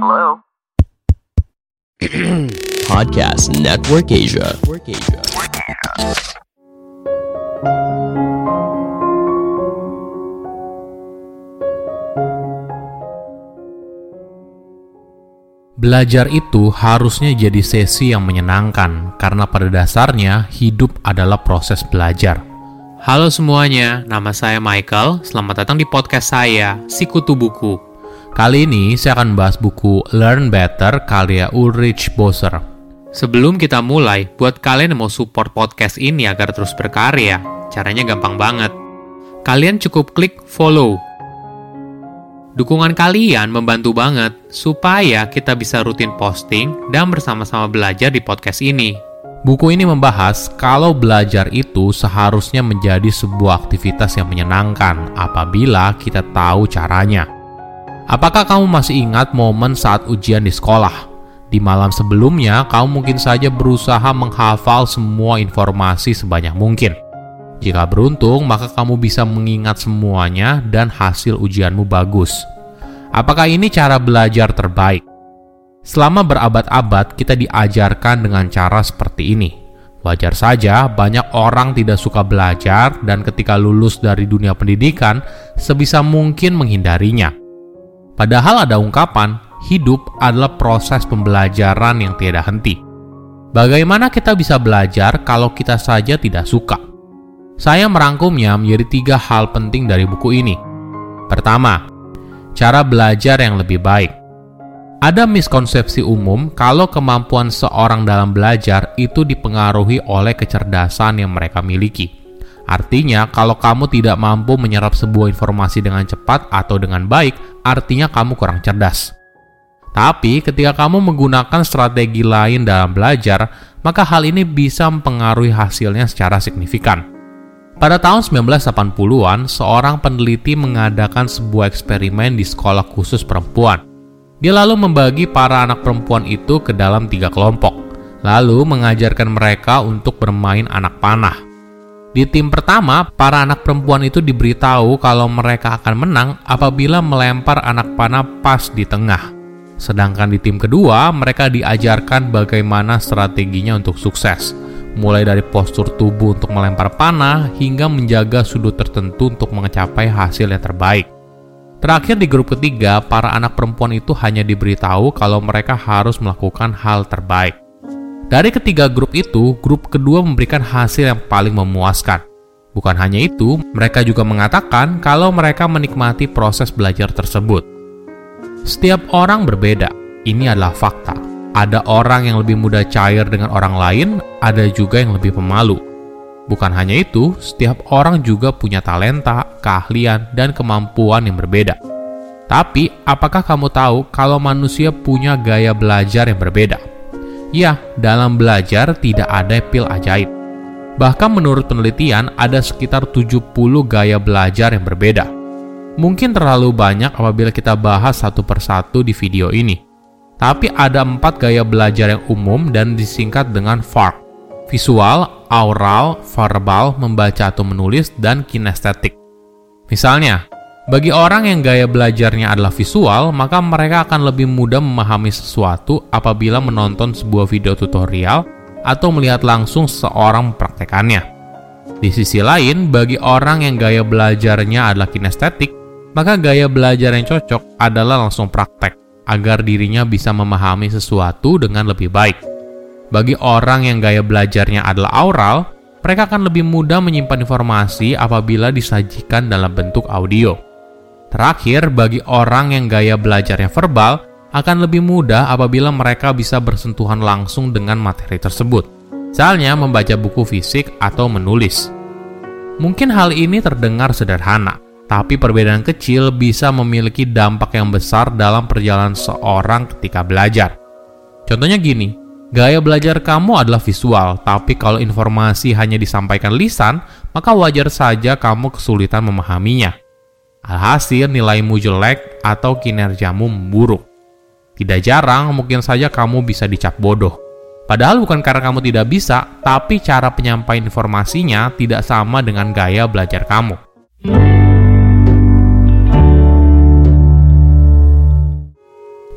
Hello? Podcast Network Asia. Belajar itu harusnya jadi sesi yang menyenangkan, karena pada dasarnya hidup adalah proses belajar. Halo semuanya, nama saya Michael. Selamat datang di podcast saya, Si Kutu Buku. Kali ini saya akan membahas buku Learn Better karya Ulrich Boser. Sebelum kita mulai, buat kalian yang mau support podcast ini agar terus berkarya, caranya gampang banget. Kalian cukup klik follow. Dukungan kalian membantu banget supaya kita bisa rutin posting dan bersama-sama belajar di podcast ini. Buku ini membahas kalau belajar itu seharusnya menjadi sebuah aktivitas yang menyenangkan apabila kita tahu caranya. Apakah kamu masih ingat momen saat ujian di sekolah? Di malam sebelumnya, kamu mungkin saja berusaha menghafal semua informasi sebanyak mungkin. Jika beruntung, maka kamu bisa mengingat semuanya dan hasil ujianmu bagus. Apakah ini cara belajar terbaik? Selama berabad-abad, kita diajarkan dengan cara seperti ini. Wajar saja, banyak orang tidak suka belajar dan ketika lulus dari dunia pendidikan, sebisa mungkin menghindarinya. Padahal ada ungkapan, hidup adalah proses pembelajaran yang tiada henti. Bagaimana kita bisa belajar kalau kita saja tidak suka? Saya merangkumnya menjadi 3 hal penting dari buku ini. Pertama, cara belajar yang lebih baik. Ada miskonsepsi umum kalau kemampuan seorang dalam belajar itu dipengaruhi oleh kecerdasan yang mereka miliki. Artinya, kalau kamu tidak mampu menyerap sebuah informasi dengan cepat atau dengan baik, artinya kamu kurang cerdas. Tapi, ketika kamu menggunakan strategi lain dalam belajar, maka hal ini bisa mempengaruhi hasilnya secara signifikan. Pada tahun 1980-an, seorang peneliti mengadakan sebuah eksperimen di sekolah khusus perempuan. Dia lalu membagi para anak perempuan itu ke dalam 3 kelompok, lalu mengajarkan mereka untuk bermain anak panah. Di tim pertama, para anak perempuan itu diberitahu kalau mereka akan menang apabila melempar anak panah pas di tengah. Sedangkan di tim kedua, mereka diajarkan bagaimana strateginya untuk sukses, mulai dari postur tubuh untuk melempar panah hingga menjaga sudut tertentu untuk mencapai hasil yang terbaik. Terakhir di grup ketiga, para anak perempuan itu hanya diberitahu kalau mereka harus melakukan hal terbaik. Dari ketiga grup itu, grup kedua memberikan hasil yang paling memuaskan. Bukan hanya itu, mereka juga mengatakan kalau mereka menikmati proses belajar tersebut. Setiap orang berbeda, ini adalah fakta. Ada orang yang lebih mudah cair dengan orang lain, ada juga yang lebih pemalu. Bukan hanya itu, setiap orang juga punya talenta, keahlian, dan kemampuan yang berbeda. Tapi, apakah kamu tahu kalau manusia punya gaya belajar yang berbeda? Ya, dalam belajar tidak ada pil ajaib. Bahkan menurut penelitian, ada sekitar 70 gaya belajar yang berbeda. Mungkin terlalu banyak apabila kita bahas satu persatu di video ini. Tapi ada 4 gaya belajar yang umum dan disingkat dengan VARK. Visual, aural, verbal, membaca atau menulis, dan kinestetik. Misalnya, bagi orang yang gaya belajarnya adalah visual, maka mereka akan lebih mudah memahami sesuatu apabila menonton sebuah video tutorial atau melihat langsung seseorang mempraktekannya. Di sisi lain, bagi orang yang gaya belajarnya adalah kinestetik, maka gaya belajar yang cocok adalah langsung praktek, agar dirinya bisa memahami sesuatu dengan lebih baik. Bagi orang yang gaya belajarnya adalah aural, mereka akan lebih mudah menyimpan informasi apabila disajikan dalam bentuk audio. Terakhir, bagi orang yang gaya belajarnya verbal, akan lebih mudah apabila mereka bisa bersentuhan langsung dengan materi tersebut. Misalnya, membaca buku fisik atau menulis. Mungkin hal ini terdengar sederhana, tapi perbedaan kecil bisa memiliki dampak yang besar dalam perjalanan seorang ketika belajar. Contohnya gini, gaya belajar kamu adalah visual, tapi kalau informasi hanya disampaikan lisan, maka wajar saja kamu kesulitan memahaminya. Alhasil nilaimu jelek atau kinerjamu memburuk. Tidak jarang mungkin saja kamu bisa dicap bodoh. Padahal bukan karena kamu tidak bisa, tapi cara penyampaian informasinya tidak sama dengan gaya belajar kamu.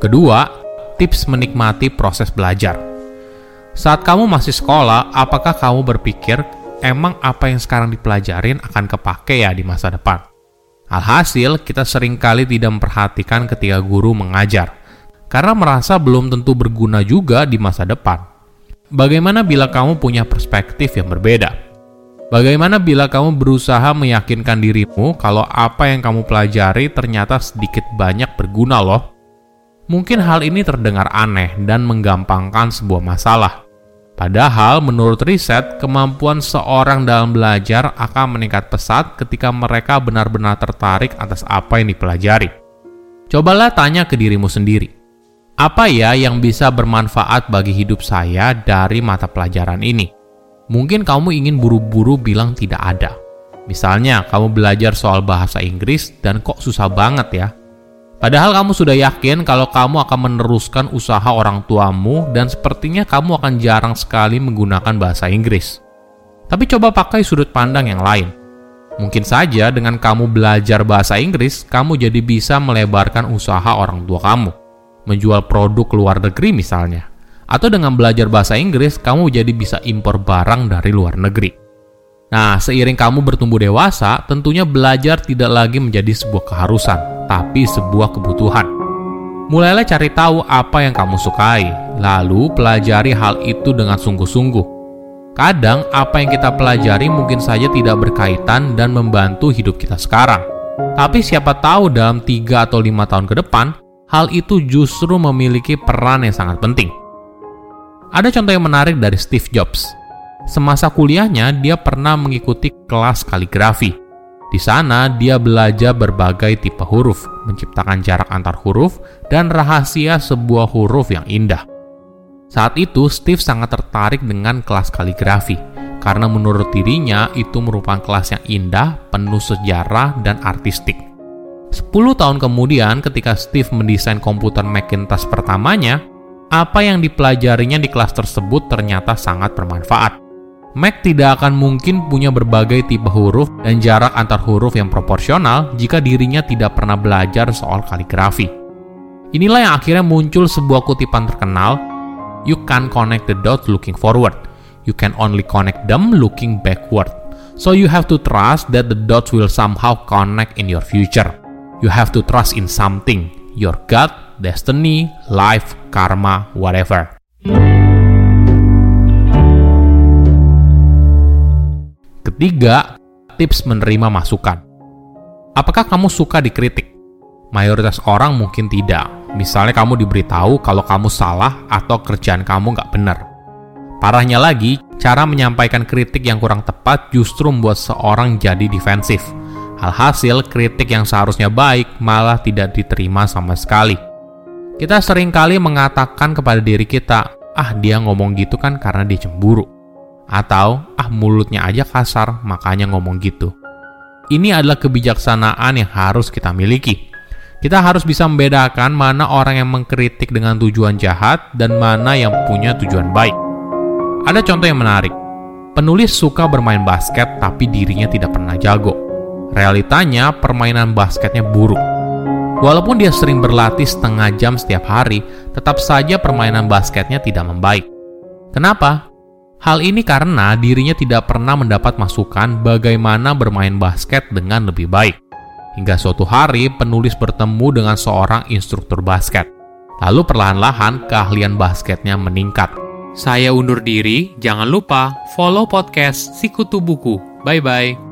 Kedua, tips menikmati proses belajar. Saat kamu masih sekolah, apakah kamu berpikir, emang apa yang sekarang dipelajarin akan kepake ya di masa depan? Alhasil, kita seringkali tidak memperhatikan ketika guru mengajar, karena merasa belum tentu berguna juga di masa depan. Bagaimana bila kamu punya perspektif yang berbeda? Bagaimana bila kamu berusaha meyakinkan dirimu kalau apa yang kamu pelajari ternyata sedikit banyak berguna loh? Mungkin hal ini terdengar aneh dan menggampangkan sebuah masalah. Padahal menurut riset, kemampuan seorang dalam belajar akan meningkat pesat ketika mereka benar-benar tertarik atas apa yang dipelajari. Cobalah tanya ke dirimu sendiri. Apa ya yang bisa bermanfaat bagi hidup saya dari mata pelajaran ini? Mungkin kamu ingin buru-buru bilang tidak ada. Misalnya, kamu belajar soal bahasa Inggris dan kok susah banget ya? Padahal kamu sudah yakin kalau kamu akan meneruskan usaha orang tuamu dan sepertinya kamu akan jarang sekali menggunakan bahasa Inggris. Tapi coba pakai sudut pandang yang lain. Mungkin saja dengan kamu belajar bahasa Inggris, kamu jadi bisa melebarkan usaha orang tua kamu. Menjual produk luar negeri misalnya. Atau dengan belajar bahasa Inggris, kamu jadi bisa impor barang dari luar negeri. Nah, seiring kamu bertumbuh dewasa, tentunya belajar tidak lagi menjadi sebuah keharusan, tapi sebuah kebutuhan. Mulailah cari tahu apa yang kamu sukai, lalu pelajari hal itu dengan sungguh-sungguh. Kadang, apa yang kita pelajari mungkin saja tidak berkaitan dan membantu hidup kita sekarang. Tapi siapa tahu dalam 3 atau 5 tahun ke depan, hal itu justru memiliki peran yang sangat penting. Ada contoh yang menarik dari Steve Jobs. Semasa kuliahnya, dia pernah mengikuti kelas kaligrafi. Di sana, dia belajar berbagai tipe huruf, menciptakan jarak antar huruf, dan rahasia sebuah huruf yang indah. Saat itu, Steve sangat tertarik dengan kelas kaligrafi, karena menurut dirinya, itu merupakan kelas yang indah, penuh sejarah, dan artistik. 10 tahun kemudian, ketika Steve mendesain komputer Macintosh pertamanya, apa yang dipelajarinya di kelas tersebut ternyata sangat bermanfaat. Mac tidak akan mungkin punya berbagai tipe huruf dan jarak antar huruf yang proporsional jika dirinya tidak pernah belajar soal kaligrafi. Inilah yang akhirnya muncul sebuah kutipan terkenal, "You can't connect the dots looking forward. You can only connect them looking backward. So you have to trust that the dots will somehow connect in your future. You have to trust in something, your God, destiny, life, karma, whatever." Ketiga, tips menerima masukan. Apakah kamu suka dikritik? Mayoritas orang mungkin tidak. Misalnya kamu diberitahu kalau kamu salah atau kerjaan kamu nggak benar. Parahnya lagi, cara menyampaikan kritik yang kurang tepat justru membuat seorang jadi defensif. Alhasil, kritik yang seharusnya baik malah tidak diterima sama sekali. Kita seringkali mengatakan kepada diri kita, "Ah, dia ngomong gitu kan karena dia cemburu." Atau, "Ah, mulutnya aja kasar, makanya ngomong gitu." Ini adalah kebijaksanaan yang harus kita miliki. Kita harus bisa membedakan mana orang yang mengkritik dengan tujuan jahat dan mana yang punya tujuan baik. Ada contoh yang menarik. Penulis suka bermain basket tapi dirinya tidak pernah jago. Realitanya, permainan basketnya buruk. Walaupun dia sering berlatih setengah jam setiap hari, tetap saja permainan basketnya tidak membaik. Kenapa? Hal ini karena dirinya tidak pernah mendapat masukan bagaimana bermain basket dengan lebih baik. Hingga suatu hari, penulis bertemu dengan seorang instruktur basket. Lalu perlahan-lahan, keahlian basketnya meningkat. Saya undur diri, jangan lupa follow podcast Si Kutu Buku. Bye-bye.